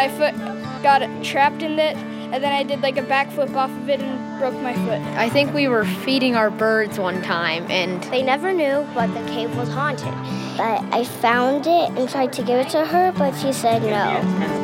my foot got trapped in it, and then I did like a backflip off of it and broke my foot. I think we were feeding our birds one time, and they never knew, but the cave was haunted. But I found it and tried to give it to her, but she said no.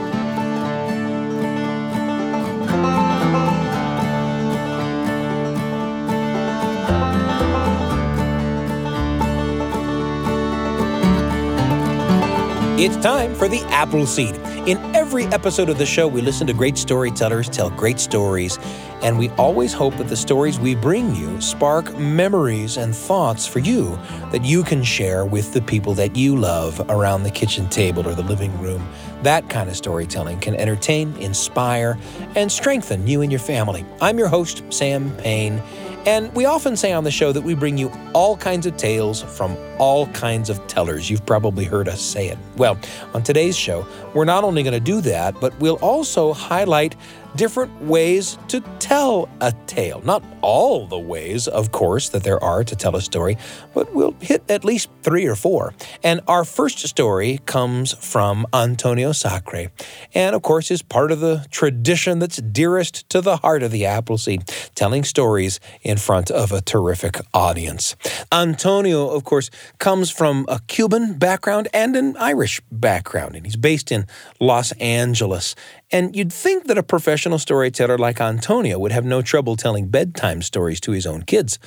It's time for The Apple Seed. In every episode of the show, we listen to great storytellers tell great stories, and we always hope that the stories we bring you spark memories and thoughts for you that you can share with the people that you love around the kitchen table or the living room. That kind of storytelling can entertain, inspire, and strengthen you and your family. I'm your host, Sam Payne, and we often say on the show that we bring you all kinds of tales from all kinds of tellers. You've probably heard us say it. Well, on today's show, we're not only going to do that, but we'll also highlight different ways to tell a tale. Not all the ways, of course, that there are to tell a story, but we'll hit at least 3 or 4. And our first story comes from Antonio Sacre, and of course is part of the tradition that's dearest to the heart of the Apple Seed, telling stories in front of a terrific audience. Antonio, of course, comes from a Cuban background and an Irish background, and he's based in Los Angeles. And you'd think that a professional storyteller like Antonio would have no trouble telling bedtime stories to his own kids.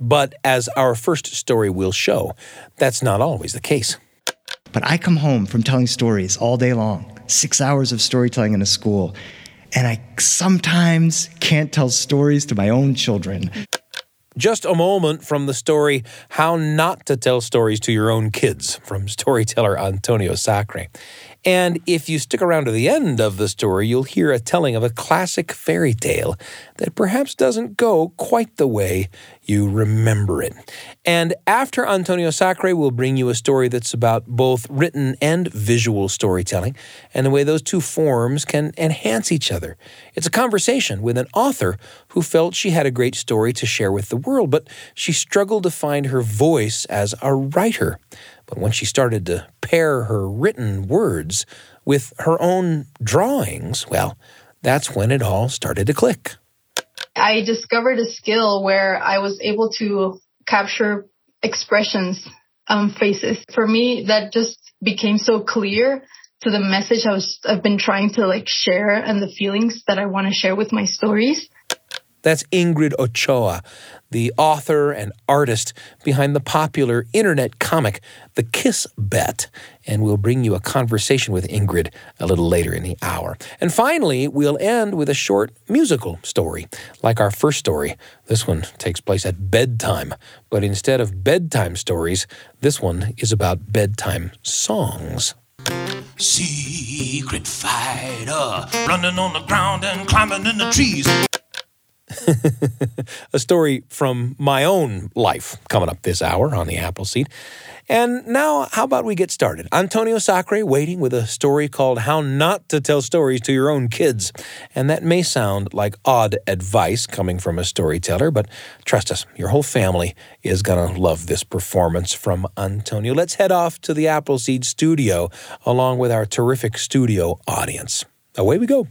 But as our first story will show, that's not always the case. But I come home from telling stories all day long, 6 hours of storytelling in a school, and I sometimes can't tell stories to my own children. Just a moment from the story, How Not to Tell Stories to Your Own Kids, from storyteller Antonio Sacre. And if you stick around to the end of the story, you'll hear a telling of a classic fairy tale that perhaps doesn't go quite the way you remember it. And after Antonio Sacre, we'll bring you a story that's about both written and visual storytelling and the way those two forms can enhance each other. It's a conversation with an author who felt she had a great story to share with the world, but she struggled to find her voice as a writer. But when she started to pair her written words with her own drawings, well, that's when it all started to click. I discovered a skill where I was able to capture expressions, faces. For me, that just became so clear to the message I've been trying to share and the feelings that I want to share with my stories. That's Ingrid Ochoa, the author and artist behind the popular internet comic, The Kiss Bet. And we'll bring you a conversation with Ingrid a little later in the hour. And finally, we'll end with a short musical story. Like our first story, this one takes place at bedtime. But instead of bedtime stories, this one is about bedtime songs. Secret fighter, running on the ground and climbing in the trees. A story from my own life coming up this hour on the Apple Seed. And now, how about we get started? Antonio Sacre waiting with a story called How Not to Tell Stories to Your Own Kids. And that may sound like odd advice coming from a storyteller, but trust us, your whole family is going to love this performance from Antonio. Let's head off to the Apple Seed studio along with our terrific studio audience. Away we go.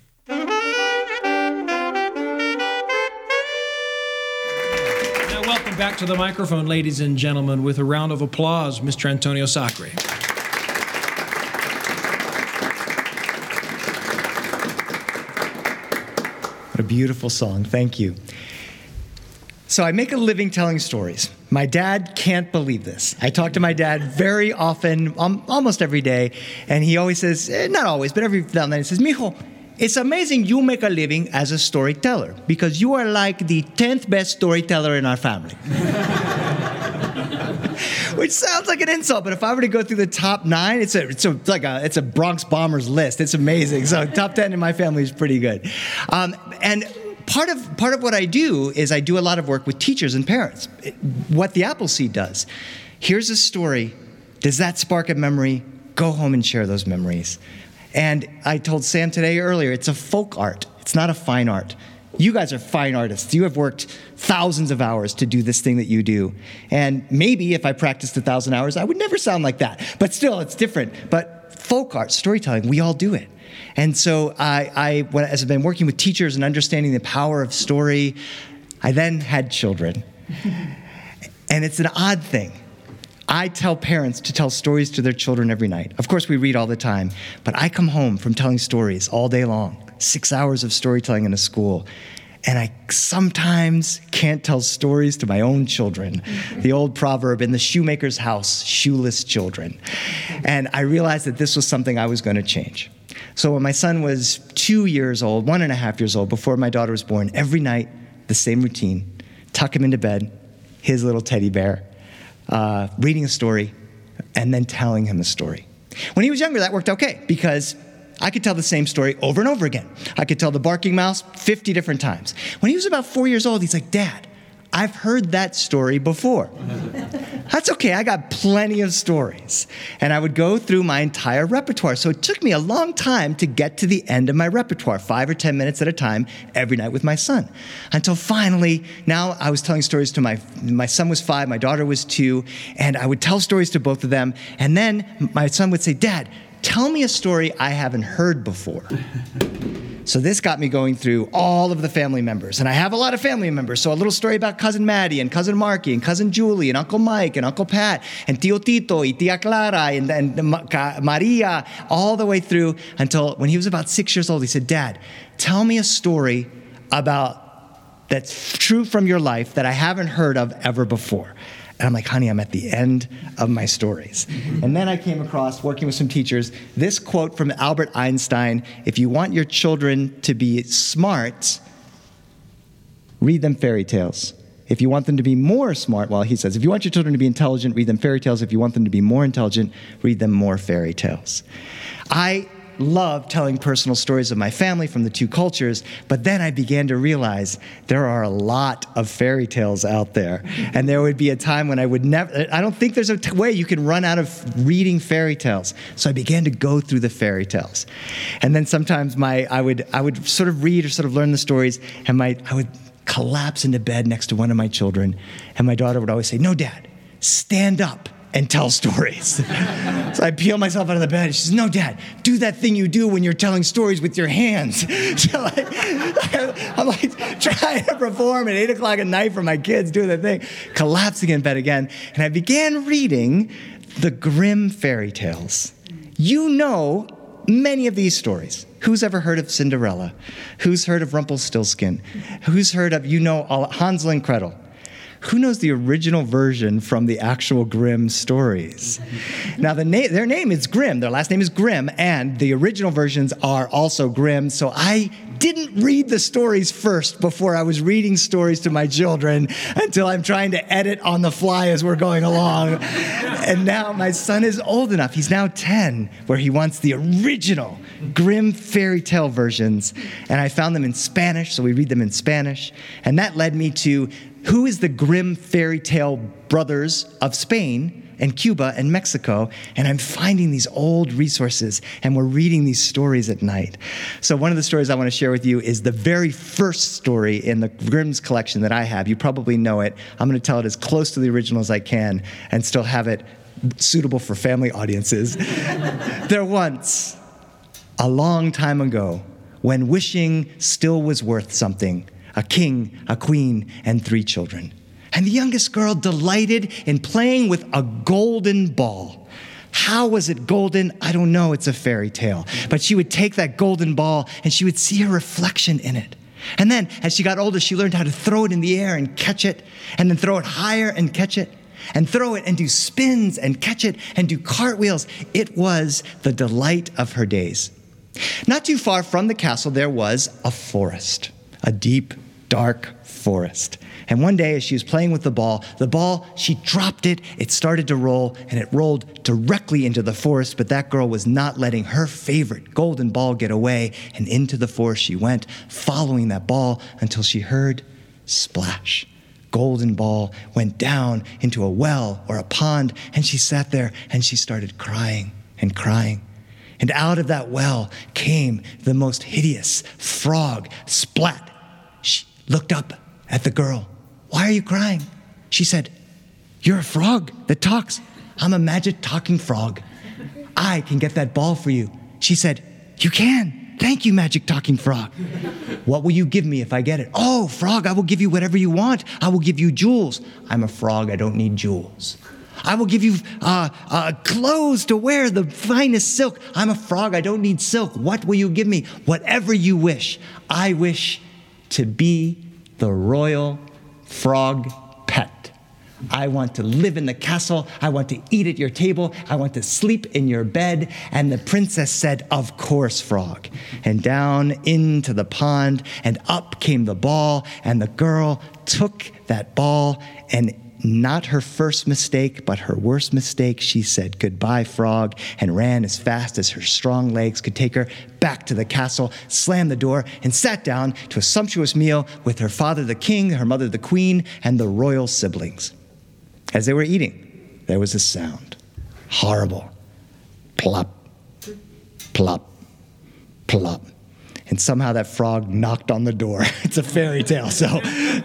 Back to the microphone, ladies and gentlemen, with a round of applause, Mr. Antonio Sacre. What a beautiful song. Thank you. So I make a living telling stories. My dad can't believe this. I talk to my dad very often, almost every day, and he always says, not always, but every now and then he says, Mijo, it's amazing you make a living as a storyteller because you are like the 10th best storyteller in our family. Which sounds like an insult, but if I were to go through the top 9, it's a Bronx Bombers list. It's amazing. So top 10 in my family is pretty good. And part of what I do is I do a lot of work with teachers and parents. What the Apple Seed does. Here's a story. Does that spark a memory? Go home and share those memories. And I told Sam today earlier, it's a folk art. It's not a fine art. You guys are fine artists. You have worked thousands of hours to do this thing that you do. And maybe if I practiced 1,000 hours, I would never sound like that. But still, it's different. But folk art, storytelling, we all do it. And so as I've been working with teachers and understanding the power of story, I then had children. And it's an odd thing. I tell parents to tell stories to their children every night. Of course, we read all the time, but I come home from telling stories all day long, 6 hours of storytelling in a school. And I sometimes can't tell stories to my own children. The old proverb, in the shoemaker's house, shoeless children. And I realized that this was something I was going to change. So when my son was 2 years old, 1.5 years old, before my daughter was born, every night, the same routine, tuck him into bed, his little teddy bear, reading a story, and then telling him a story. When he was younger, that worked okay, because I could tell the same story over and over again. I could tell the barking mouse 50 different times. When he was about 4 years old, he's like, Dad, I've heard that story before. That's okay, I got plenty of stories. And I would go through my entire repertoire. So it took me a long time to get to the end of my repertoire, 5 or 10 minutes at a time, every night with my son. Until finally, now I was telling stories to my son was 5, my daughter was 2, and I would tell stories to both of them. And then my son would say, Dad, tell me a story I haven't heard before. So this got me going through all of the family members. And I have a lot of family members. So a little story about Cousin Maddie and Cousin Marky and Cousin Julie and Uncle Mike and Uncle Pat and Tio Tito and Tia Clara and Maria, all the way through until when he was about 6 years old, he said, Dad, tell me a story about that's true from your life that I haven't heard of ever before. And I'm like, honey, I'm at the end of my stories. And then I came across, working with some teachers, this quote from Albert Einstein, if you want your children to be smart, read them fairy tales. If you want them to be more smart, well, he says, if you want your children to be intelligent, read them fairy tales. If you want them to be more intelligent, read them more fairy tales. I love telling personal stories of my family from the two cultures, but then I began to realize there are a lot of fairy tales out there. And there would be a time when I don't think there's a way you can run out of reading fairy tales. So I began to go through the fairy tales. And then sometimes I would sort of read or sort of learn the stories, and I would collapse into bed next to one of my children. And my daughter would always say, no, Dad, stand up and tell stories. So I peel myself out of the bed. She says, no, Dad, do that thing you do when you're telling stories with your hands. So I'm like trying to perform at 8 o'clock at night for my kids, doing that thing, collapsing in bed again. And I began reading the Grimm fairy tales. You know many of these stories. Who's ever heard of Cinderella? Who's heard of Rumpelstiltskin? Who's heard of, Hansel and Gretel? Who knows the original version from the actual Grimm stories? Now, their name is Grimm. Their last name is Grimm, and the original versions are also Grimm. So I didn't read the stories first before I was reading stories to my children until I'm trying to edit on the fly as we're going along. And now my son is old enough. He's now 10, where he wants the original Grimm fairy tale versions. And I found them in Spanish, so we read them in Spanish. And that led me to who is the Grimm fairy tale brothers of Spain and Cuba and Mexico, and I'm finding these old resources, and we're reading these stories at night. So one of the stories I want to share with you is the very first story in the Grimm's collection that I have. You probably know it. I'm going to tell it as close to the original as I can and still have it suitable for family audiences. There once, a long time ago, when wishing still was worth something, a king, a queen, and 3 children. And the youngest girl delighted in playing with a golden ball. How was it golden? I don't know. It's a fairy tale. But she would take that golden ball and she would see her reflection in it. And then as she got older, she learned how to throw it in the air and catch it, and then throw it higher and catch it, and throw it and do spins and catch it and do cartwheels. It was the delight of her days. Not too far from the castle, there was a forest, a deep, dark forest. And one day, as she was playing with the ball, she dropped it, it started to roll, and it rolled directly into the forest, but that girl was not letting her favorite golden ball get away, and into the forest she went, following that ball until she heard splash. Golden ball went down into a well or a pond, and she sat there, and she started crying and crying. And out of that well came the most hideous frog, Splat. She looked up at the girl. Why are you crying? She said, you're a frog that talks. I'm a magic talking frog. I can get that ball for you. She said, you can. Thank you, Magic Talking Frog. What will you give me if I get it? Oh, Frog, I will give you whatever you want. I will give you jewels. I'm a frog. I don't need jewels. I will give you clothes to wear, the finest silk. I'm a frog. I don't need silk. What will you give me? Whatever you wish. I wish to be the royal frog pet. I want to live in the castle. I want to eat at your table. I want to sleep in your bed. And the princess said, of course, Frog. And down into the pond, and up came the ball, and the girl took that ball, and not her first mistake, but her worst mistake, she said, goodbye, Frog, and ran as fast as her strong legs could take her back to the castle, slammed the door, and sat down to a sumptuous meal with her father, the king, her mother, the queen, and the royal siblings. As they were eating, there was a sound. Horrible. Plop, plop, plop. And somehow that frog knocked on the door. It's a fairy tale, so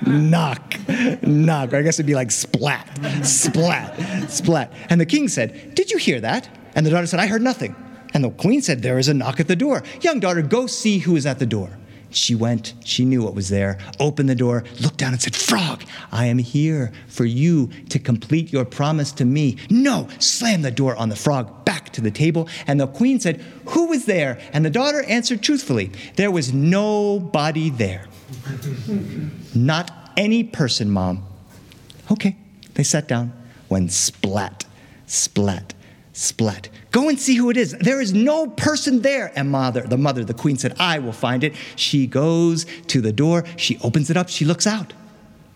knock, knock. I guess it'd be like splat, splat, splat. And the king said, did you hear that? And the daughter said, I heard nothing. And the queen said, there is a knock at the door. Young daughter, go see who is at the door. She went, she knew what was there, opened the door, looked down and said, Frog, I am here for you to complete your promise to me. No, slam the door on the frog back to the table. And the queen said, who was there? And the daughter answered truthfully, there was nobody there. Not any person, Mom. Okay, they sat down when splat, splat, splat. Go and see who it is. There is no person there. And the mother, the queen said, I will find it. She goes to the door. She opens it up. She looks out.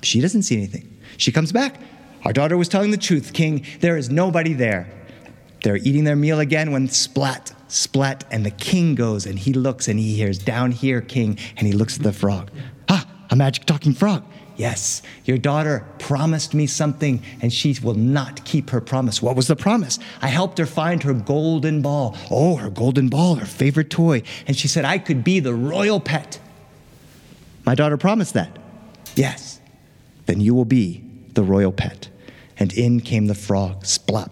She doesn't see anything. She comes back. Our daughter was telling the truth, King. There is nobody there. They're eating their meal again when splat, splat. And the king goes and he looks and he hears, down here, King. And he looks at the frog. Ah, a magic talking frog. Yes, your daughter promised me something, and she will not keep her promise. What was the promise? I helped her find her golden ball. Oh, her golden ball, her favorite toy. And she said, I could be the royal pet. My daughter promised that. Yes, then you will be the royal pet. And in came the frog, splop,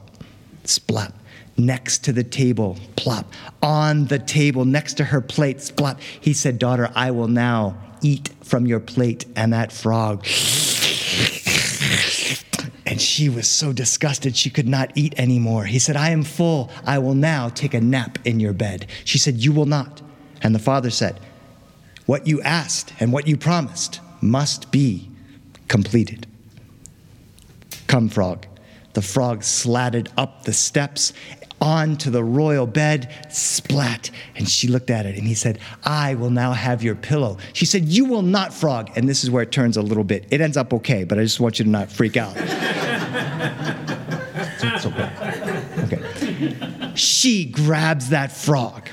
splop. Next to the table, plop. On the table, next to her plate, splop. He said, daughter, I will now eat from your plate. And that frog. And she was so disgusted she could not eat anymore. He said, I am full. I will now take a nap in your bed. She said, you will not. And the father said, what you asked and what you promised must be completed. Come, frog. The frog slatted up the steps onto the royal bed, splat. And she looked at it and he said, I will now have your pillow. She said, you will not, Frog. And this is where it turns a little bit. It ends up okay, but I just want you to not freak out. It's okay. Okay. She grabs that frog.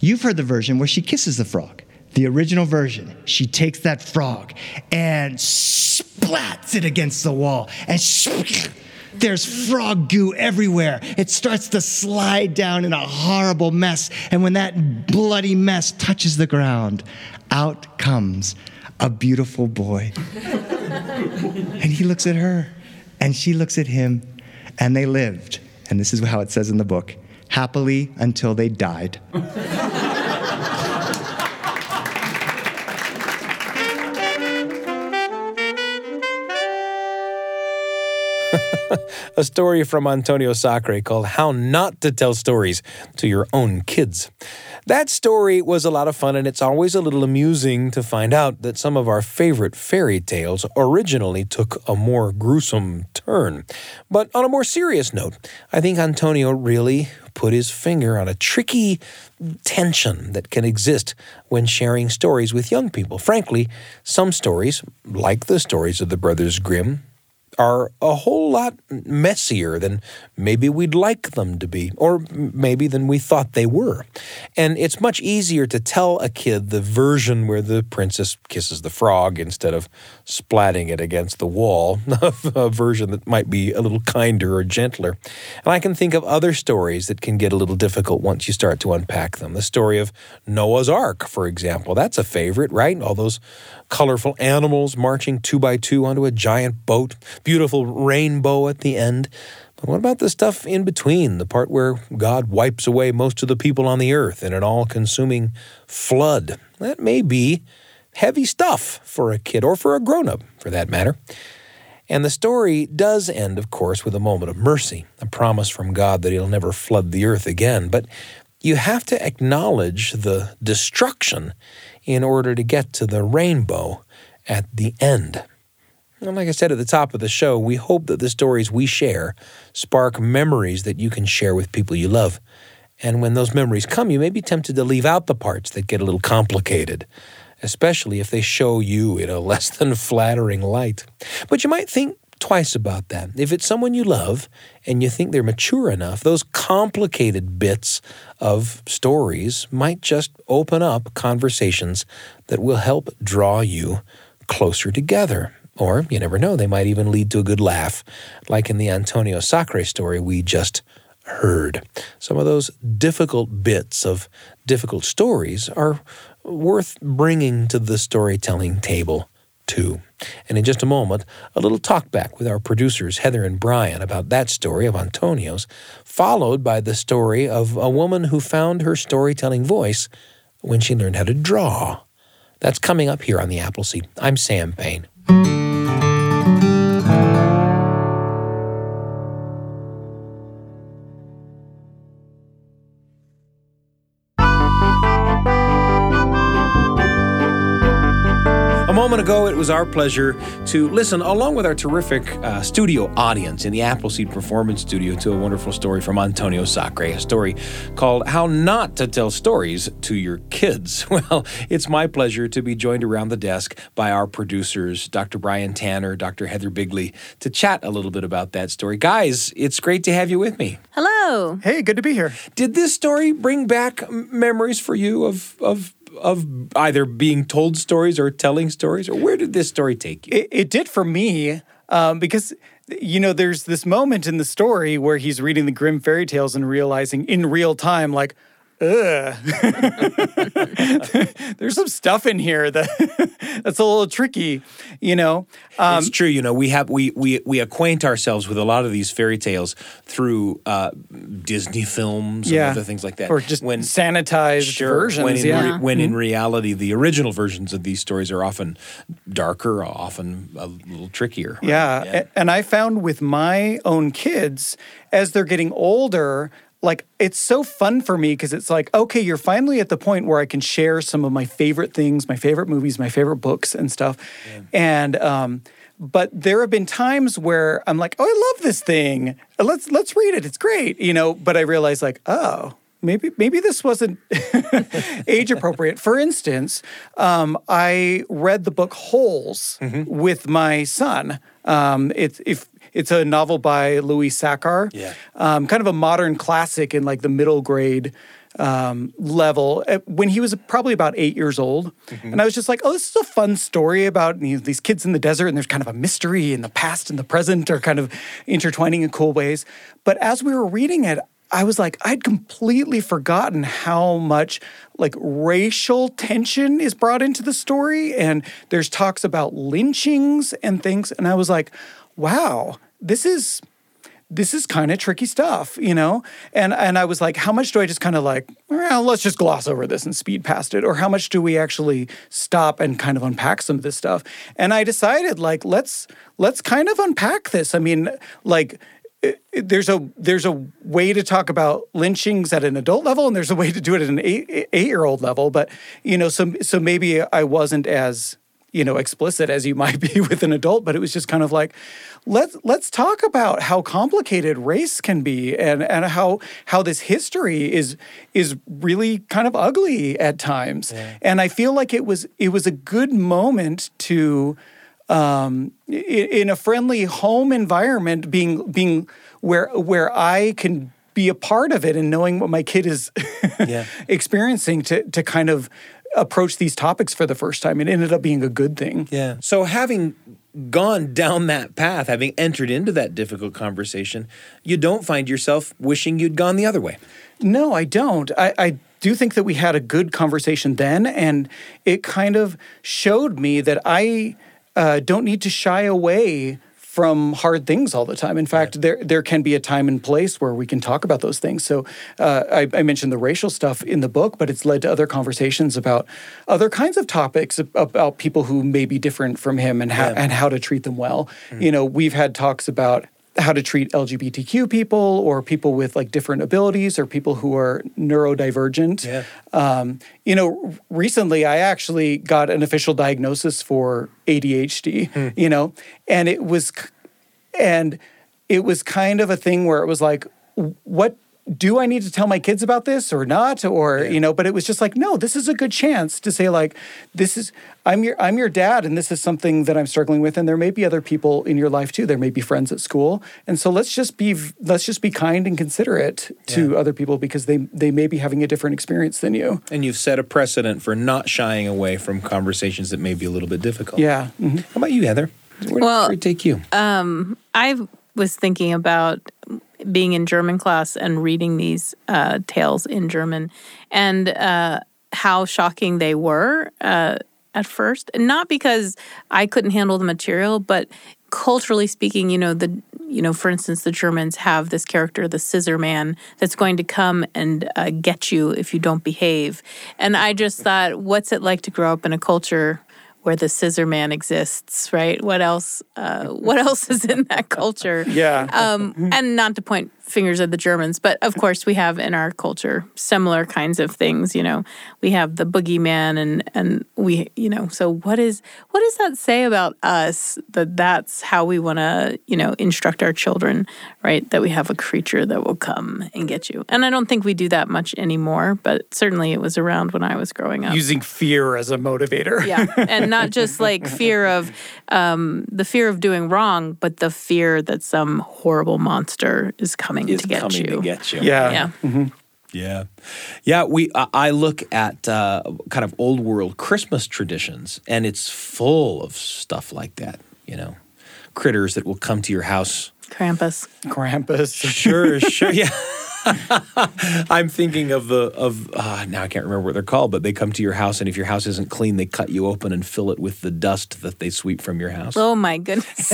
You've heard the version where she kisses the frog. The original version, she takes that frog and splats it against the wall. And there's frog goo everywhere. It starts to slide down in a horrible mess. And when that bloody mess touches the ground, out comes a beautiful boy. And he looks at her, and she looks at him, and they lived. And this is how it says in the book, happily until they died. A story from Antonio Sacre called How Not to Tell Stories to Your Own Kids. That story was a lot of fun, and it's always a little amusing to find out that some of our favorite fairy tales originally took a more gruesome turn. But on a more serious note, I think Antonio really put his finger on a tricky tension that can exist when sharing stories with young people. Frankly, some stories, like the stories of the Brothers Grimm, are a whole lot messier than maybe we'd like them to be, or maybe than we thought they were. And it's much easier to tell a kid the version where the princess kisses the frog instead of splatting it against the wall, a version that might be a little kinder or gentler. And I can think of other stories that can get a little difficult once you start to unpack them. The story of Noah's Ark, for example, that's a favorite, right? All those colorful animals marching 2x2 onto a giant boat, beautiful rainbow at the end. What about the stuff in between, the part where God wipes away most of the people on the earth in an all-consuming flood? That may be heavy stuff for a kid, or for a grown-up, for that matter. And the story does end, of course, with a moment of mercy, a promise from God that he'll never flood the earth again. But you have to acknowledge the destruction in order to get to the rainbow at the end. And like I said at the top of the show, we hope that the stories we share spark memories that you can share with people you love. And when those memories come, you may be tempted to leave out the parts that get a little complicated, especially if they show you in a less than flattering light. But you might think twice about that. If it's someone you love and you think they're mature enough, those complicated bits of stories might just open up conversations that will help draw you closer together. Or, you never know, they might even lead to a good laugh, like in the Antonio Sacre story we just heard. Some of those difficult bits of difficult stories are worth bringing to the storytelling table, too. And in just a moment, a little talk back with our producers Heather and Brian about that story of Antonio's, followed by the story of a woman who found her storytelling voice when she learned how to draw. That's coming up here on The Apple Seed. I'm Sam Payne. Ago, it was our pleasure to listen, along with our terrific studio audience in the Appleseed Performance Studio, to a wonderful story from Antonio Sacre, a story called How Not to Tell Stories to Your Kids. Well, it's my pleasure to be joined around the desk by our producers, Dr. Brian Tanner, Dr. Heather Bigley, to chat a little bit about that story. Guys, it's great to have you with me. Hello. Hey, good to be here. Did this story bring back memories for you of either being told stories or telling stories? Or where did this story take you? It did for me, because, you know, there's this moment in the story where he's reading the Grimm fairy tales and realizing in real time, like, there's some stuff in here that's a little tricky, you know. It's true, you know. We acquaint ourselves with a lot of these fairy tales through Disney films and other things like that, or just sanitized versions. When in reality, the original versions of these stories are often darker, often a little trickier. Right? Yeah, and I found with my own kids as they're getting older, like, it's so fun for me because it's like, okay, you're finally at the point where I can share some of my favorite things, my favorite movies, my favorite books and stuff. Yeah. And but there have been times where I'm like, oh, I love this thing. Let's read it. It's great, you know. But I realize, like, oh, maybe this wasn't age appropriate. For instance, I read the book Holes with my son. It's a novel by Louis Sackar, kind of a modern classic in like the middle grade level. When he was probably about 8 years old, and I was just like, "Oh, this is a fun story about these kids in the desert, and there's kind of a mystery, and the past and the present are kind of intertwining in cool ways." But as we were reading it, I was like, I'd completely forgotten how much like racial tension is brought into the story, and there's talks about lynchings and things, and I was like, wow, this is kind of tricky stuff, you know? And I was like, how much do I just kind of like, well, let's just gloss over this and speed past it? Or how much do we actually stop and kind of unpack some of this stuff? And I decided, like, let's kind of unpack this. I mean, like, there's a way to talk about lynchings at an adult level, and there's a way to do it at an eight-year-old level. But, you know, so maybe I wasn't as, you know, explicit as you might be with an adult, but it was just kind of like, let's talk about how complicated race can be, and how this history is really kind of ugly at times. Yeah. And I feel like it was a good moment to, in a friendly home environment, being where I can be a part of it and knowing what my kid is experiencing, to kind of approach these topics for the first time. It ended up being a good thing. Yeah. So having gone down that path, having entered into that difficult conversation, you don't find yourself wishing you'd gone the other way. No, I don't. I do think that we had a good conversation then, and it kind of showed me that I don't need to shy away from hard things all the time. In fact, there can be a time and place where we can talk about those things. So I mentioned the racial stuff in the book, but it's led to other conversations about other kinds of topics about people who may be different from him and how to treat them well. Mm-hmm. You know, we've had talks about how to treat LGBTQ people or people with like different abilities or people who are neurodivergent. Yeah. You know, recently I actually got an official diagnosis for ADHD, you know, and it was kind of a thing where it was like, what do I need to tell my kids about this or not? Or, you know, but it was just like, no, this is a good chance to say like, this is, I'm your dad and this is something that I'm struggling with. And there may be other people in your life too. There may be friends at school. And so let's just be kind and considerate to other people because they may be having a different experience than you. And you've set a precedent for not shying away from conversations that may be a little bit difficult. Yeah. Mm-hmm. How about you, Heather? Where did it take you? I was thinking about being in German class and reading these tales in German and how shocking they were at first. And not because I couldn't handle the material, but culturally speaking, for instance, the Germans have this character, the scissor man, that's going to come and get you if you don't behave. And I just thought, what's it like to grow up in a culture where the scissor man exists, right? What else is in that culture? Yeah. And not to point fingers at the Germans, but of course we have in our culture similar kinds of things, you know. We have the boogeyman and we, you know, so what does that say about us that's how we want to, you know, instruct our children, right? That we have a creature that will come and get you. And I don't think we do that much anymore, but certainly it was around when I was growing up. Using fear as a motivator. Yeah. And not just like fear of the fear of doing wrong, but the fear that some horrible monster is coming to get you. Yeah. Yeah. Mm-hmm. Yeah. Yeah. I look at kind of old world Christmas traditions, and it's full of stuff like that, you know, critters that will come to your house. Krampus. Sure. Yeah. I'm thinking of now I can't remember what they're called, but they come to your house, and if your house isn't clean, they cut you open and fill it with the dust that they sweep from your house. Oh, my goodness.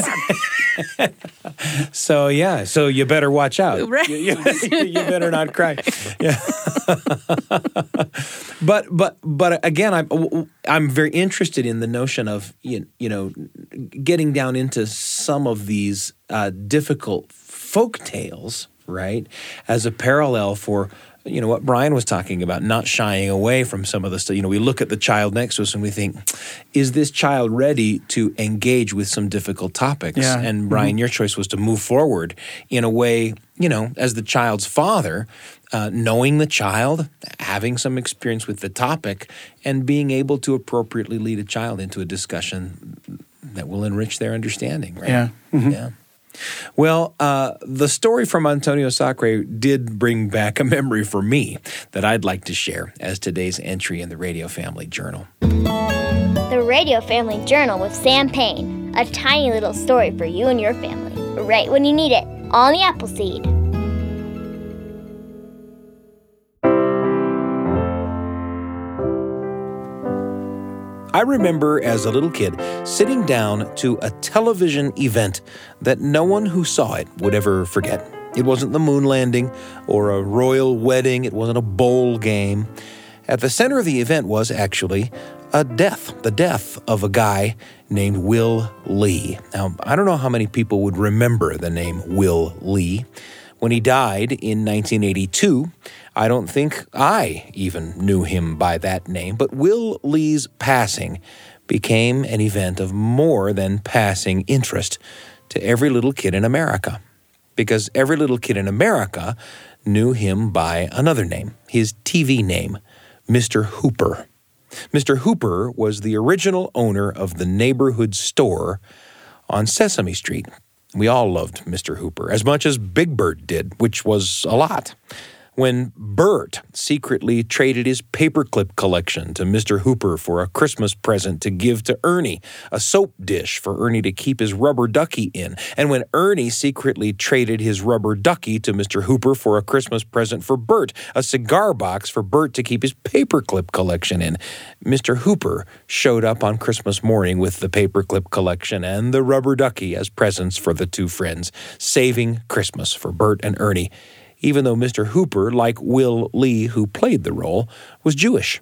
So you better watch out. Right. You better not cry. Yeah. But again, I'm very interested in the notion of, you know, getting down into some of these difficult folk tales, right, as a parallel for, you know, what Brian was talking about, not shying away from some of the stuff. You know, we look at the child next to us and we think, is this child ready to engage with some difficult topics? Yeah. And Brian, your choice was to move forward in a way, you know, as the child's father, knowing the child, having some experience with the topic, and being able to appropriately lead a child into a discussion that will enrich their understanding, right? Yeah. Mm-hmm. Yeah. Well, the story from Antonio Sacre did bring back a memory for me that I'd like to share as today's entry in the Radio Family Journal. The Radio Family Journal with Sam Payne, a tiny little story for you and your family, right when you need it, on the Apple Seed. I remember as a little kid sitting down to a television event that no one who saw it would ever forget. It wasn't the moon landing or a royal wedding. It wasn't a bowl game. At the center of the event was actually a death, the death of a guy named Will Lee. Now, I don't know how many people would remember the name Will Lee. When he died in 1982, I don't think I even knew him by that name, but Will Lee's passing became an event of more than passing interest to every little kid in America, because every little kid in America knew him by another name, his TV name, Mr. Hooper. Mr. Hooper was the original owner of the neighborhood store on Sesame Street. We all loved Mr. Hooper, as much as Big Bird did, which was a lot. when Bert secretly traded his paperclip collection to Mr. Hooper for a Christmas present to give to Ernie, a soap dish for Ernie to keep his rubber ducky in, and when Ernie secretly traded his rubber ducky to Mr. Hooper for a Christmas present for Bert, a cigar box for Bert to keep his paperclip collection in. Mr. Hooper showed up on Christmas morning with the paperclip collection and the rubber ducky as presents for the two friends, saving Christmas for Bert and Ernie, even though Mr. Hooper, like Will Lee, who played the role, was Jewish.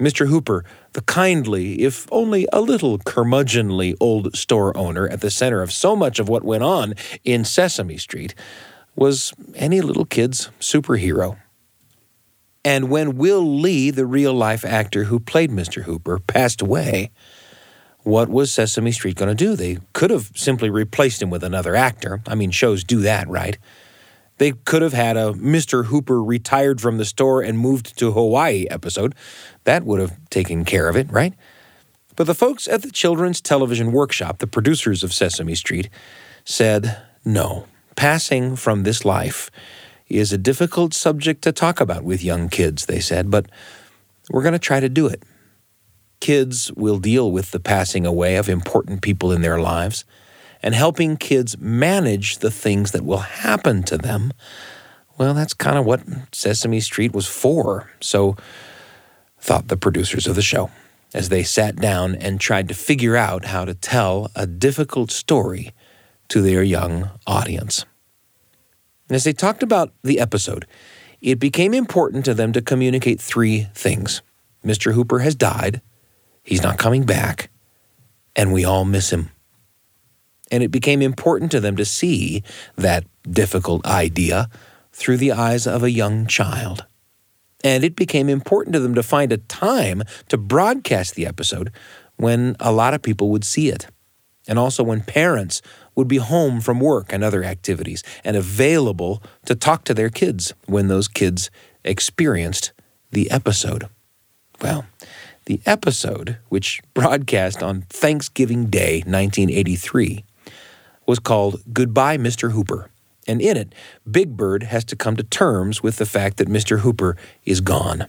Mr. Hooper, the kindly, if only a little curmudgeonly old store owner at the center of so much of what went on in Sesame Street, was any little kid's superhero. And when Will Lee, the real-life actor who played Mr. Hooper, passed away, what was Sesame Street going to do? They could have simply replaced him with another actor. I mean, shows do that, right? They could have had a Mr. Hooper retired from the store and moved to Hawaii episode. That would have taken care of it, right? But the folks at the Children's Television Workshop, the producers of Sesame Street, said, no, passing from this life is a difficult subject to talk about with young kids, they said, but we're going to try to do it. Kids will deal with the passing away of important people in their lives, and helping kids manage the things that will happen to them, well, that's kind of what Sesame Street was for, so thought the producers of the show, as they sat down and tried to figure out how to tell a difficult story to their young audience. And as they talked about the episode, it became important to them to communicate three things. Mr. Hooper has died, he's not coming back, and we all miss him. And it became important to them to see that difficult idea through the eyes of a young child. And it became important to them to find a time to broadcast the episode when a lot of people would see it, and also when parents would be home from work and other activities and available to talk to their kids when those kids experienced the episode. Well, the episode, which broadcast on Thanksgiving Day, 1983, was called Goodbye, Mr. Hooper, and in it, Big Bird has to come to terms with the fact that Mr. Hooper is gone.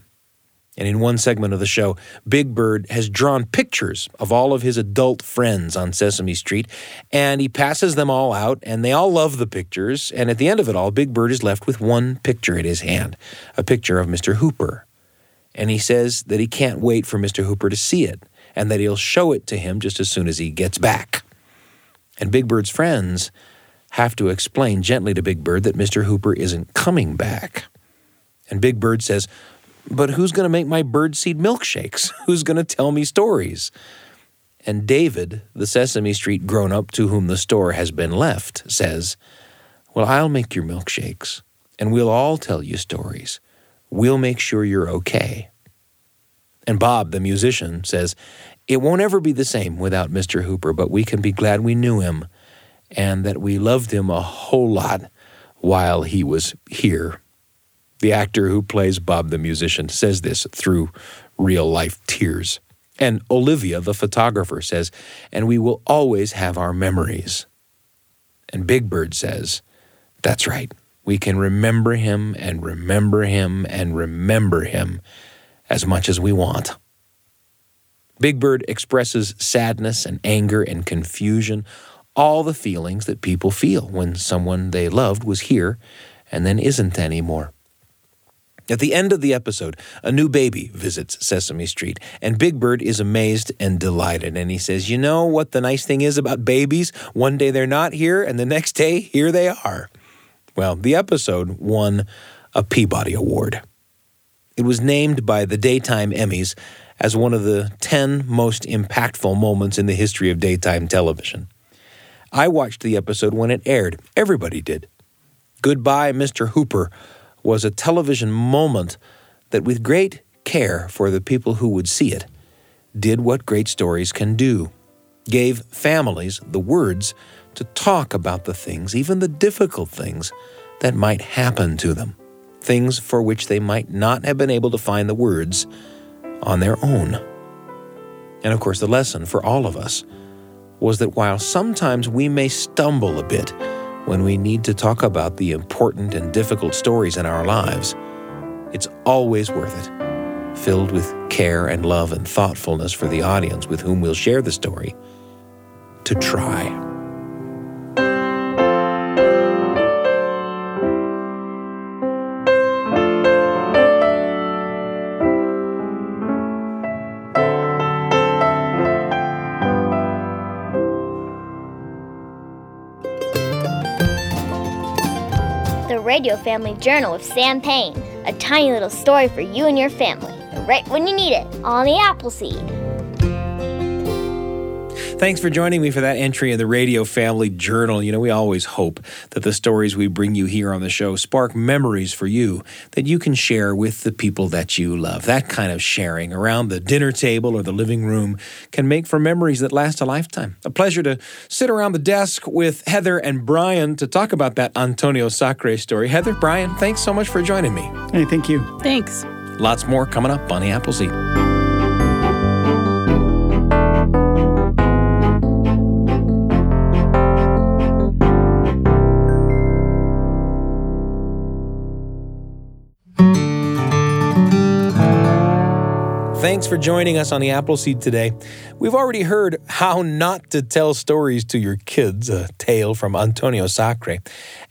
And in one segment of the show, Big Bird has drawn pictures of all of his adult friends on Sesame Street, and he passes them all out, and they all love the pictures, and at the end of it all, Big Bird is left with one picture in his hand, a picture of Mr. Hooper. And he says that he can't wait for Mr. Hooper to see it, and that he'll show it to him just as soon as he gets back. And Big Bird's friends have to explain gently to Big Bird that Mr. Hooper isn't coming back. And Big Bird says, but who's going to make my birdseed milkshakes? Who's going to tell me stories? And David, the Sesame Street grown-up to whom the store has been left, says, well, I'll make your milkshakes, and we'll all tell you stories. We'll make sure you're okay. And Bob, the musician, says, it won't ever be the same without Mr. Hooper, but we can be glad we knew him and that we loved him a whole lot while he was here. The actor who plays Bob the musician says this through real-life tears. And Olivia, the photographer, says, and we will always have our memories. And Big Bird says, that's right. We can remember him and remember him and remember him as much as we want. Big Bird expresses sadness and anger and confusion, all the feelings that people feel when someone they loved was here and then isn't anymore. At the end of the episode, a new baby visits Sesame Street, and Big Bird is amazed and delighted, and he says, you know what the nice thing is about babies? One day they're not here, and the next day, here they are. Well, the episode won a Peabody Award. It was named by the Daytime Emmys as one of the 10 most impactful moments in the history of daytime television. I watched the episode when it aired. Everybody did. Goodbye, Mr. Hooper was a television moment that, with great care for the people who would see it, did what great stories can do, gave families the words to talk about the things, even the difficult things, that might happen to them, things for which they might not have been able to find the words on their own. And of course, the lesson for all of us was that while sometimes we may stumble a bit when we need to talk about the important and difficult stories in our lives, It's always worth it. Filled with care and love and thoughtfulness for the audience with whom we'll share the story, to try. Radio Family Journal with Sam Payne, a tiny little story for you and your family, right when you need it, on the Apple Seed. Thanks for joining me for that entry in the Radio Family Journal. You know, we always hope that the stories we bring you here on the show spark memories for you that you can share with the people that you love. That kind of sharing around the dinner table or the living room can make for memories that last a lifetime. A pleasure to sit around the desk with Heather and Brian to talk about that Antonio Sacre story. Heather, Brian, thanks so much for joining me. Hey, thank you. Thanks. Lots more coming up on the Apple Seed. Thanks for joining us on the Apple Seed today. We've already heard How Not to Tell Stories to Your Kids, a tale from Antonio Sacre.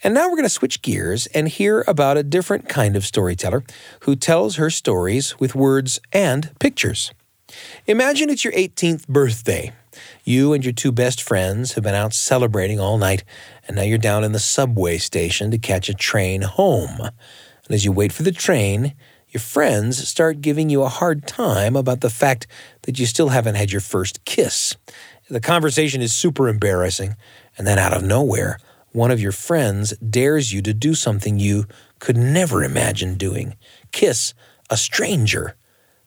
And now we're going to switch gears and hear about a different kind of storyteller who tells her stories with words and pictures. Imagine it's your 18th birthday. You and your two best friends have been out celebrating all night, and now you're down in the subway station to catch a train home. And as you wait for the train, your friends start giving you a hard time about the fact that you still haven't had your first kiss. The conversation is super embarrassing, and then out of nowhere, one of your friends dares you to do something you could never imagine doing. Kiss a stranger.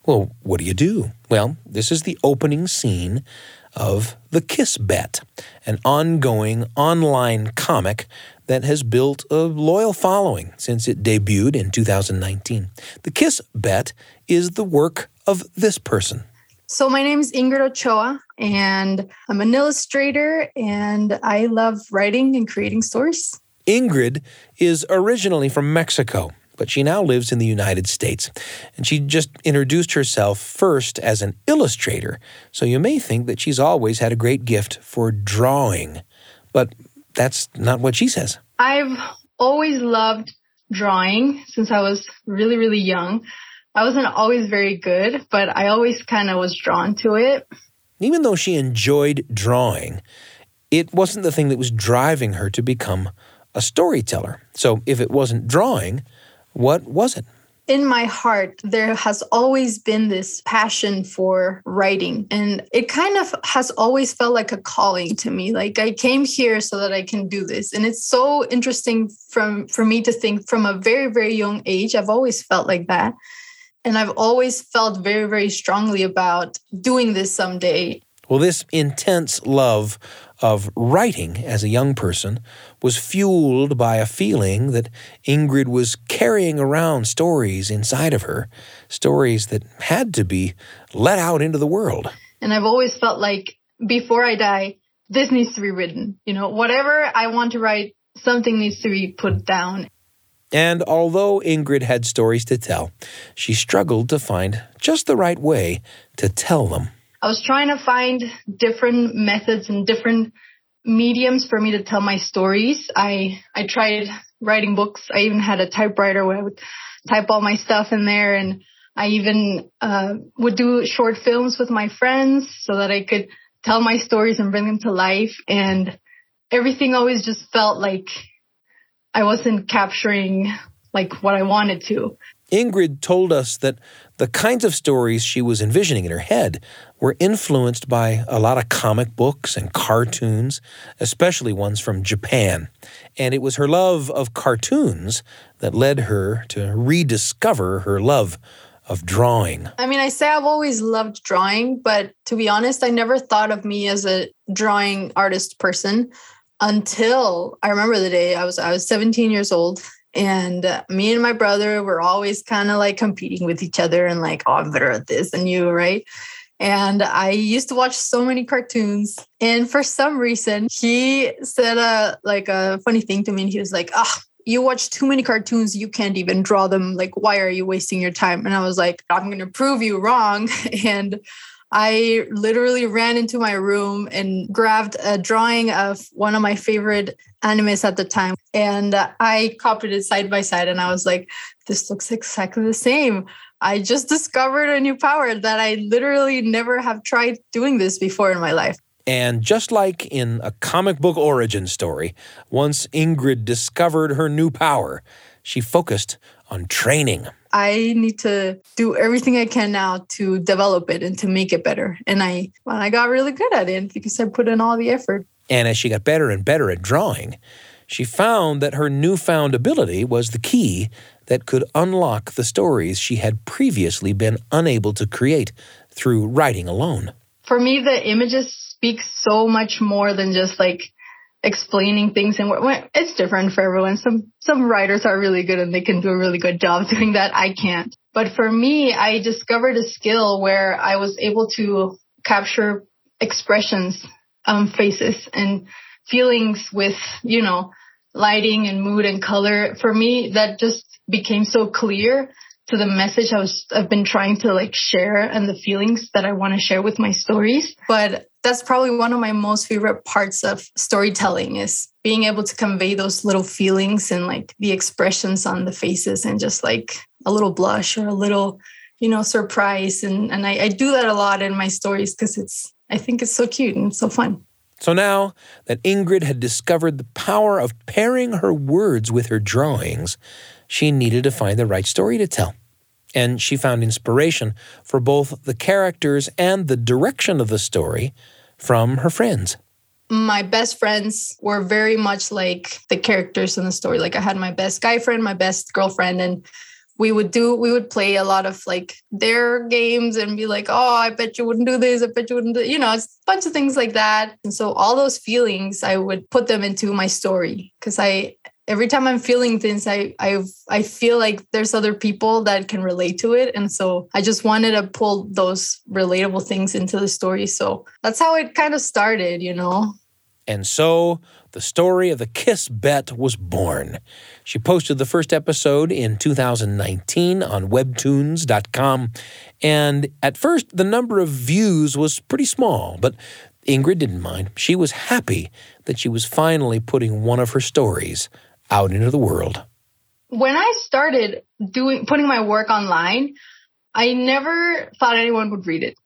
Well, what do? Well, this is the opening scene of The Kiss Bet, an ongoing online comic that has built a loyal following since it debuted in 2019. The Kiss Bet is the work of this person. So my name is Ingrid Ochoa, and I'm an illustrator, and I love writing and creating stories. Ingrid is originally from Mexico, but she now lives in the United States. And she just introduced herself first as an illustrator, so you may think that she's always had a great gift for drawing. But that's not what she says. I've always loved drawing since I was really, really young. I wasn't always very good, but I always kind of was drawn to it. Even though she enjoyed drawing, it wasn't the thing that was driving her to become a storyteller. So if it wasn't drawing, what was it? In my heart, there has always been this passion for writing, and it kind of has always felt like a calling to me. Like, I came here so that I can do this. And it's so interesting for me to think from a very, very young age. I've always felt like that. And I've always felt very, very strongly about doing this someday. Well, this intense love of writing as a young person was fueled by a feeling that Ingrid was carrying around stories inside of her, stories that had to be let out into the world. And I've always felt like, before I die, this needs to be written. You know, whatever I want to write, something needs to be put down. And although Ingrid had stories to tell, she struggled to find just the right way to tell them. I was trying to find different methods and different mediums for me to tell my stories. I tried writing books. I even had a typewriter where I would type all my stuff in there. And I even would do short films with my friends so that I could tell my stories and bring them to life. And everything always just felt like I wasn't capturing like what I wanted to. Ingrid told us that the kinds of stories she was envisioning in her head were influenced by a lot of comic books and cartoons, especially ones from Japan. And it was her love of cartoons that led her to rediscover her love of drawing. I mean, I say I've always loved drawing, but to be honest, I never thought of me as a drawing artist person until I remember the day I was 17 years old. And me and my brother were always kind of like competing with each other and like, oh, I'm better at this than you, right? And I used to watch so many cartoons. And for some reason, he said a funny thing to me. And he was like, oh, you watch too many cartoons, you can't even draw them. Like, why are you wasting your time? And I was like, I'm going to prove you wrong. And I literally ran into my room and grabbed a drawing of one of my favorite animes at the time. And I copied it side by side. And I was like, this looks exactly the same. I just discovered a new power that I literally never have tried doing this before in my life. And just like in a comic book origin story, once Ingrid discovered her new power, she focused on training. I need to do everything I can now to develop it and to make it better. And I got really good at it because I put in all the effort. And as she got better and better at drawing, she found that her newfound ability was the key that could unlock the stories she had previously been unable to create through writing alone. For me, the images speak so much more than just like explaining things, and it's different for everyone. Some writers are really good and they can do a really good job doing that. I can't. But for me, I discovered a skill where I was able to capture expressions, faces and feelings with, you know, lighting and mood and color. For me, that just became so clear to the message I've been trying to like share and the feelings that I want to share with my stories. But that's probably one of my most favorite parts of storytelling is being able to convey those little feelings and like the expressions on the faces and just like a little blush or a little, you know, surprise. And I do that a lot in my stories because I think it's so cute and so fun. So now that Ingrid had discovered the power of pairing her words with her drawings, she needed to find the right story to tell. And she found inspiration for both the characters and the direction of the story from her friends. My best friends were very much like the characters in the story. Like I had my best guy friend, my best girlfriend, and we would play a lot of like their games and be like, oh, I bet you wouldn't do this. I bet you wouldn't do, you know, it's a bunch of things like that. And so all those feelings, I would put them into my story because every time I'm feeling things, I feel like there's other people that can relate to it. And so I just wanted to pull those relatable things into the story. So that's how it kind of started, you know. And so the story of The Kiss Bet was born. She posted the first episode in 2019 on webtoons.com. And at first, the number of views was pretty small, but Ingrid didn't mind. She was happy that she was finally putting one of her stories out into the world. When I started putting my work online, I never thought anyone would read it.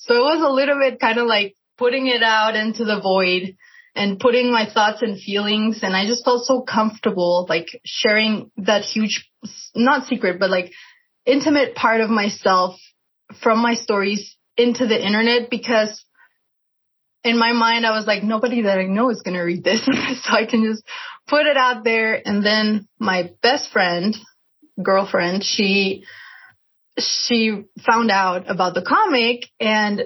So it was a little bit kind of like putting it out into the void and putting my thoughts and feelings. And I just felt so comfortable, like sharing that huge, not secret, but like intimate part of myself from my stories into the internet, because in my mind, I was like, nobody that I know is going to read this. So I can just put it out there. And then my best friend, girlfriend, she found out about the comic and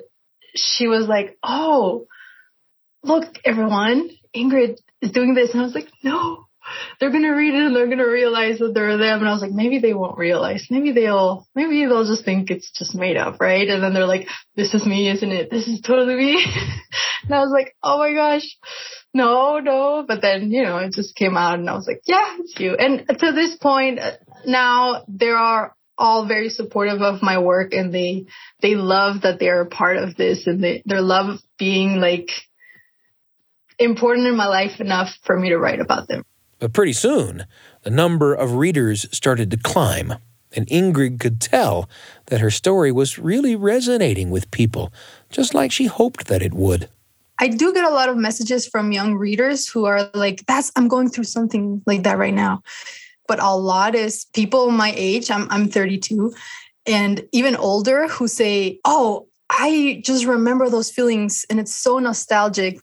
she was like, oh, look, everyone, Ingrid is doing this. And I was like, no, they're going to read it and they're going to realize that they're them. And I was like, maybe they won't realize. Maybe they'll just think it's just made up, right? And then they're like, this is me, isn't it? This is totally me. And I was like, oh my gosh, no. But then, you know, it just came out and I was like, yeah, it's you. And to this point now, they are all very supportive of my work and they love that they're a part of this and their love being like important in my life enough for me to write about them. But pretty soon, the number of readers started to climb, and Ingrid could tell that her story was really resonating with people, just like she hoped that it would. I do get a lot of messages from young readers who are like, I'm going through something like that right now. But a lot is people my age, I'm 32, and even older who say, oh, I just remember those feelings, and it's so nostalgic.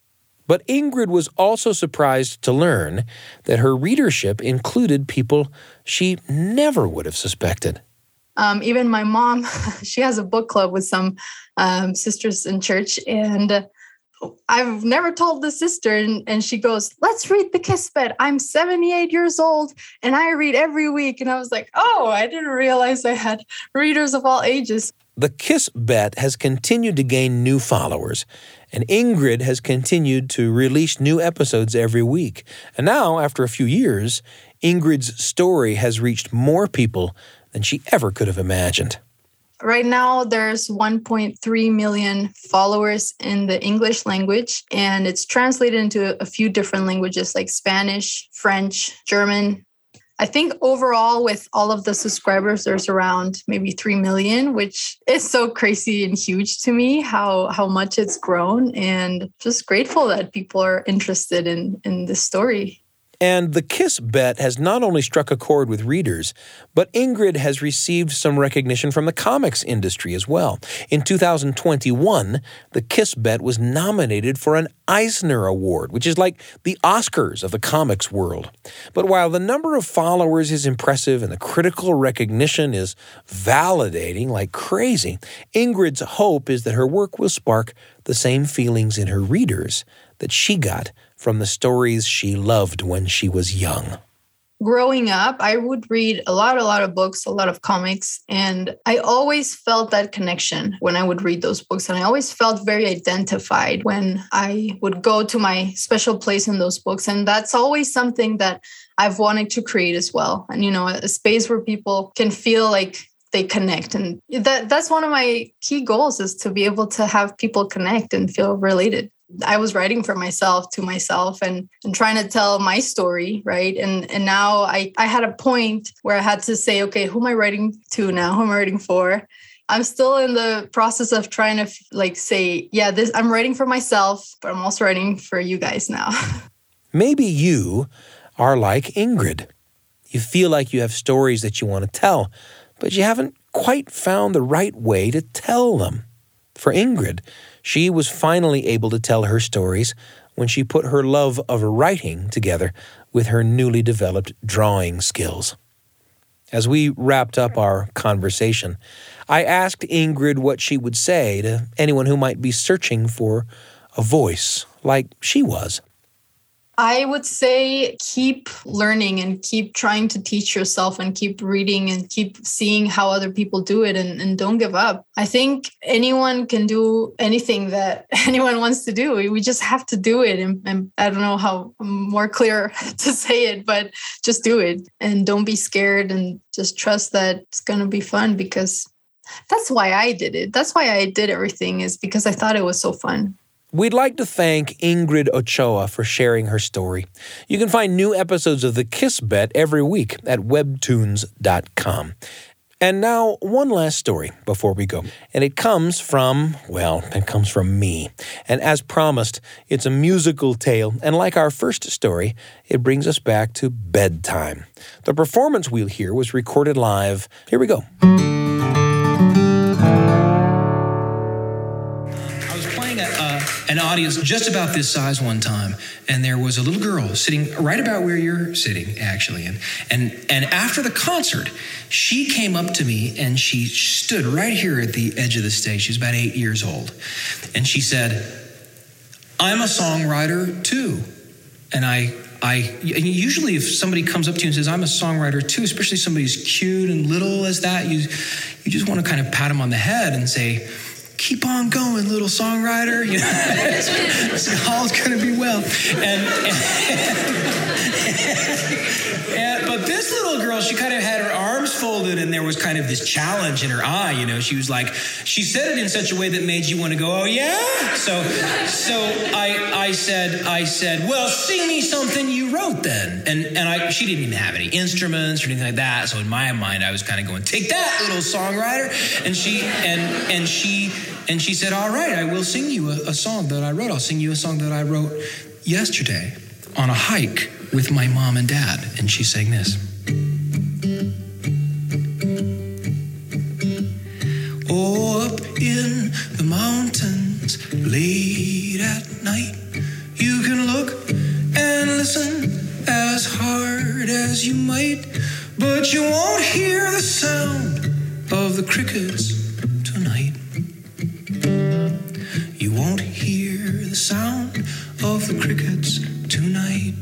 But Ingrid was also surprised to learn that her readership included people she never would have suspected. Even my mom, she has a book club with some sisters in church, and I've never told the sister, and she goes, let's read The Kiss Bet. I'm 78 years old, and I read every week. And I was like, oh, I didn't realize I had readers of all ages. The Kiss Bet has continued to gain new followers, And Ingrid has continued to release new episodes every week. And now, after a few years, Ingrid's story has reached more people than she ever could have imagined. Right now, there's 1.3 million followers in the English language, and it's translated into a few different languages like Spanish, French, German. I think overall, with all of the subscribers, there's around maybe 3 million, which is so crazy and huge to me how much it's grown, and just grateful that people are interested in this story. And The Kiss Bet has not only struck a chord with readers, but Ingrid has received some recognition from the comics industry as well. In 2021, The Kiss Bet was nominated for an Eisner Award, which is like the Oscars of the comics world. But while the number of followers is impressive and the critical recognition is validating like crazy, Ingrid's hope is that her work will spark the same feelings in her readers that she got from the stories she loved when she was young. Growing up, I would read a lot of books, a lot of comics, and I always felt that connection when I would read those books. And I always felt very identified when I would go to my special place in those books. And that's always something that I've wanted to create as well. And, you know, a space where people can feel like they connect. And that's one of my key goals, is to be able to have people connect and feel related. I was writing for myself, to myself, and trying to tell my story, right? And now I had a point where I had to say, okay, who am I writing to now? Who am I writing for? I'm still in the process of trying to say, yeah, this, I'm writing for myself, but I'm also writing for you guys now. Maybe you are like Ingrid. You feel like you have stories that you want to tell, but you haven't quite found the right way to tell them. For Ingrid, she was finally able to tell her stories when she put her love of writing together with her newly developed drawing skills. As we wrapped up our conversation, I asked Ingrid what she would say to anyone who might be searching for a voice like she was. I would say keep learning and keep trying to teach yourself and keep reading and keep seeing how other people do it, and don't give up. I think anyone can do anything that anyone wants to do. We just have to do it. And I don't know how more clear to say it, but just do it and don't be scared, and just trust that it's going to be fun, because that's why I did it. That's why I did everything, is because I thought it was so fun. We'd like to thank Ingrid Ochoa for sharing her story. You can find new episodes of The Kiss Bet every week at webtoons.com. And now, one last story before we go. And it comes from me. And as promised, it's a musical tale. And like our first story, it brings us back to bedtime. The performance we'll hear was recorded live. Here we go. An audience just about this size one time, and there was a little girl sitting right about where you're sitting, actually. And after the concert, she came up to me and she stood right here at the edge of the stage. She was about 8 years old, and she said, "I'm a songwriter too." And and usually if somebody comes up to you and says, "I'm a songwriter too," especially somebody as cute and little as that, you just want to kind of pat them on the head and say, "Keep on going, little songwriter. You know, it's all's going to be well." But this little girl, she kind of had her arms folded, and there was kind of this challenge in her eye. You know, she was like, she said it in such a way that made you want to go, "Oh yeah." So I said, "Well, sing me something you wrote then." And she didn't even have any instruments or anything like that. So in my mind, I was kind of going, "Take that, little songwriter." And she said, "All right, I will sing you a song that I wrote. I'll sing you a song that I wrote yesterday on a hike with my mom and dad." And she sang this. Oh, up in the mountains late at night, you can look and listen as hard as you might, but you won't hear the sound of the crickets. You won't hear the sound of the crickets tonight.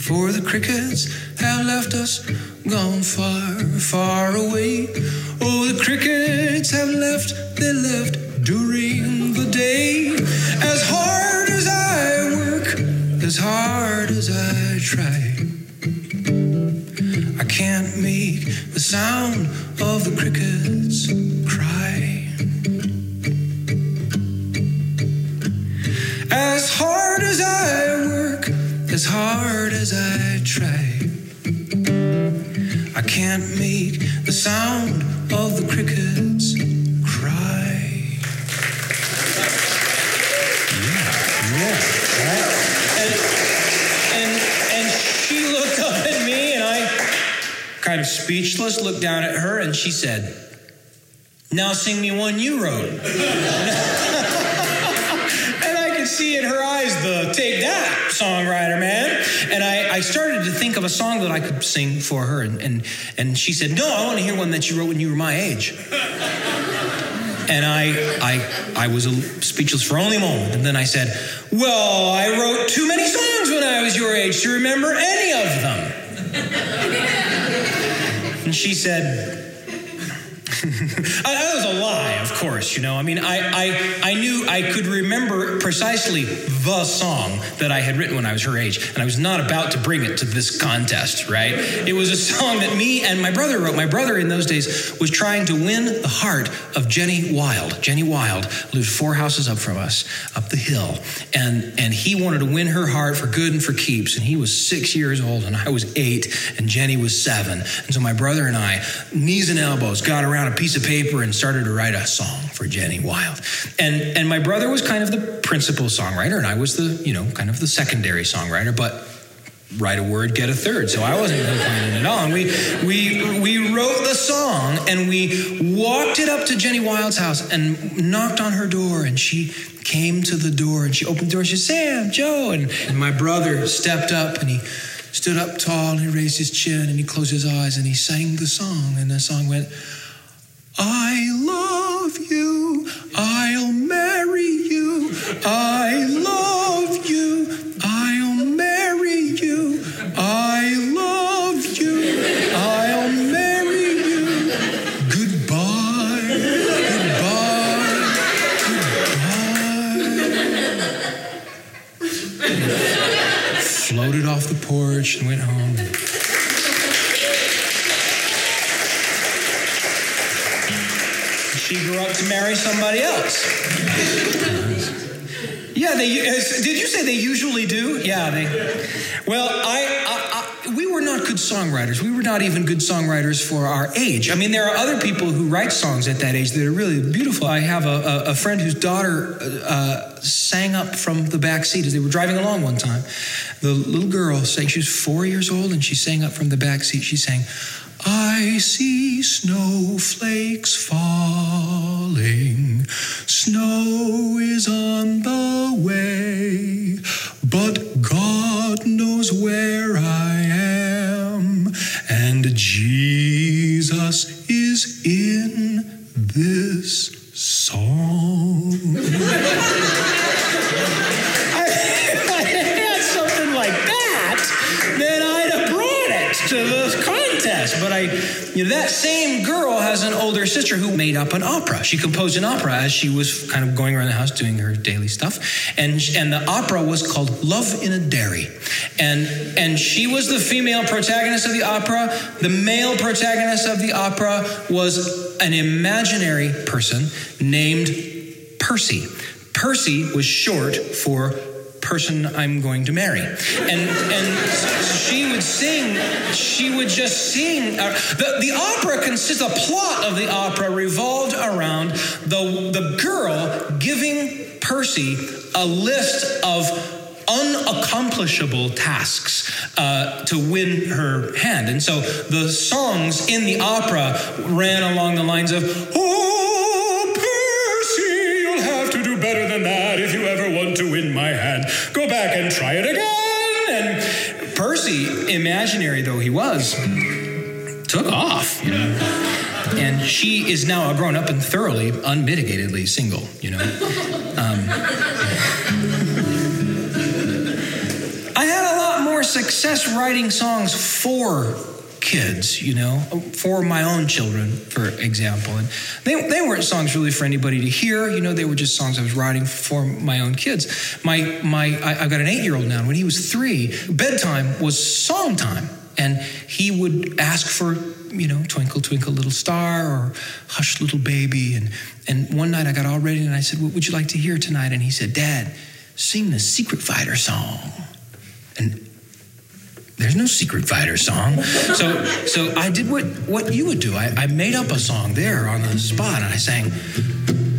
For the crickets kisses have left us gone far, far away. Oh, the crickets have left, they left during the day. As hard as I work, as hard as I try, I can't make the sound of the crickets cry. As hard as I work, as hard as I try, I can't make the sound of the crickets cry. Yeah, yeah. And she looked up at me, and I, kind of speechless, looked down at her, and she said, "Now sing me one you wrote." See in her eyes the "Take That, Songwriter Man," and I started to think of a song that I could sing for her, and she said, "No, I want to hear one that you wrote when you were my age." And I was speechless for only a moment, and then I said, "Well, I wrote too many songs when I was your age to remember any of them." And she said, "That was a lie, of course, you know. I mean, I knew I could remember precisely the song that I had written when I was her age, and I was not about to bring it to this contest, right? It was a song that me and my brother wrote. My brother in those days was trying to win the heart of Jenny Wilde. Jenny Wilde lived 4 houses up from us, up the hill, and he wanted to win her heart for good and for keeps, and he was 6 years old, and I was 8, and Jenny was 7. And so my brother and I, knees and elbows, got around a piece of paper and started to write a song for Jenny Wilde. And my brother was kind of the principal songwriter, and I was the, you know, kind of the secondary songwriter, but write a word, get a third. So I wasn't complaining at all. And we wrote the song, and we walked it up to Jenny Wilde's house and knocked on her door, and she came to the door, and she opened the door, and she said, "Sam, Joe." And my brother stepped up, and he stood up tall, and he raised his chin, and he closed his eyes, and he sang the song, and the song went, "I love you, I'll marry you, I love you, I'll marry you, I love you, I'll marry you, goodbye, goodbye, goodbye." Floated off the porch and went home. She grew up to marry somebody else. Yeah, did you say they usually do? Yeah, they. Well, we were not good songwriters. We were not even good songwriters for our age. I mean, there are other people who write songs at that age that are really beautiful. I have a friend whose daughter sang up from the back seat as they were driving along one time. The little girl sang. She was 4 years old, and she sang up from the back seat. She sang, "I see snowflakes falling, snow is on the way, but God knows where I am, and Jesus is in this song." If I had something like that, then I'd have brought it to the contest. But that same girl has an older sister who made up an opera. She composed an opera as she was kind of going around the house doing her daily stuff. And the opera was called Love in a Dairy. And she was the female protagonist of the opera. The male protagonist of the opera was an imaginary person named Percy. Percy was short for person I'm going to marry. And she would sing, she would just sing. The opera consists, the plot of the opera revolved around the girl giving Percy a list of unaccomplishable tasks to win her hand. And so the songs in the opera ran along the lines of, "Oh, Percy, you'll have to do better than that if you ever want to win my hand. Go back and try it again." And Percy, imaginary though he was, took off, you know. And she is now a grown-up and thoroughly, unmitigatedly single, you know. I had a lot more success writing songs for kids, you know, for my own children, for example. And they weren't songs really for anybody to hear. You know, they were just songs I was writing for my own kids. I've got an 8-year-old now. When he was 3, bedtime was song time. And he would ask for, you know, Twinkle, Twinkle, Little Star, or Hush, Little Baby. And one night I got all ready and I said, what would you like to hear tonight? And he said, Dad, sing the Secret Fighter song. And there's no Secret Fighter song. So I did what you would do. I made up a song there on the spot, and I sang,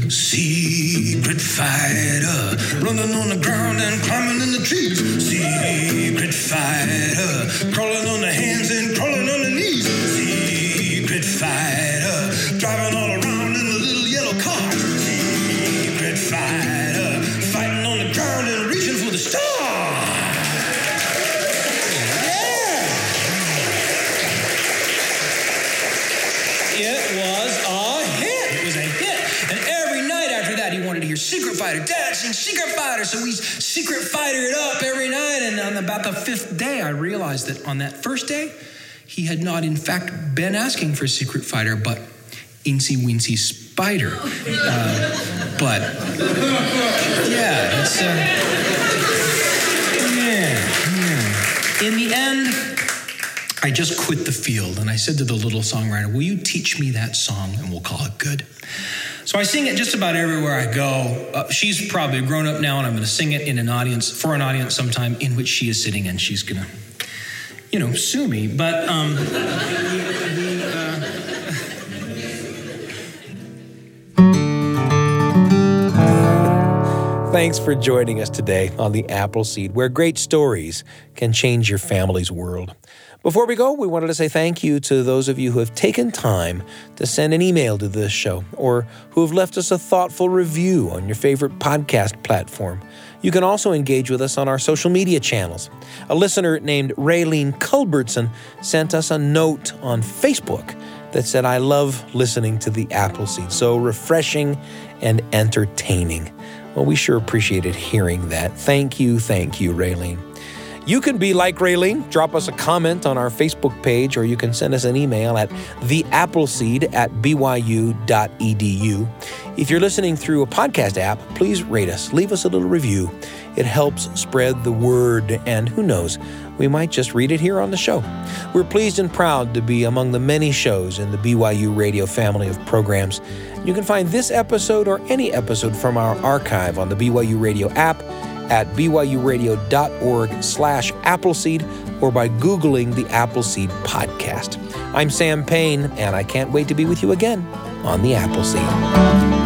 Secret Fighter, running on the ground and climbing in the trees. Secret Fighter, crawling on the hands and crawling on the knees. Secret Fighter, driving all around in a little yellow car. Secret Fighter, fighting on the ground and reaching for the stars. Secret Fighter, Dad, sing Secret Fighter. So we Secret Fighter it up every night. And on about the 5th day, I realized that on that first day, he had not, in fact, been asking for Secret Fighter, but Incy Wincy Spider. But yeah, it's in the end, I just quit the field, and I said to the little songwriter, will you teach me that song, and we'll call it good? So I sing it just about everywhere I go. She's probably grown up now, and I'm going to sing it in an audience, for an audience sometime, in which she is sitting, and she's going to, you know, sue me. But Thanks for joining us today on The Apple Seed, where great stories can change your family's world. Before we go, we wanted to say thank you to those of you who have taken time to send an email to this show, or who have left us a thoughtful review on your favorite podcast platform. You can also engage with us on our social media channels. A listener named Raylene Culbertson sent us a note on Facebook that said, I love listening to The Appleseed, so refreshing and entertaining. Well, we sure appreciated hearing that. Thank you, Raylene. You can be like Raylene, drop us a comment on our Facebook page, or you can send us an email at theappleseed@byu.edu. If you're listening through a podcast app, please rate us. Leave us a little review. It helps spread the word, and who knows, we might just read it here on the show. We're pleased and proud to be among the many shows in the BYU Radio family of programs. You can find this episode or any episode from our archive on the BYU Radio app, at byuradio.org/Appleseed, or by Googling the Appleseed podcast. I'm Sam Payne, and I can't wait to be with you again on The Appleseed.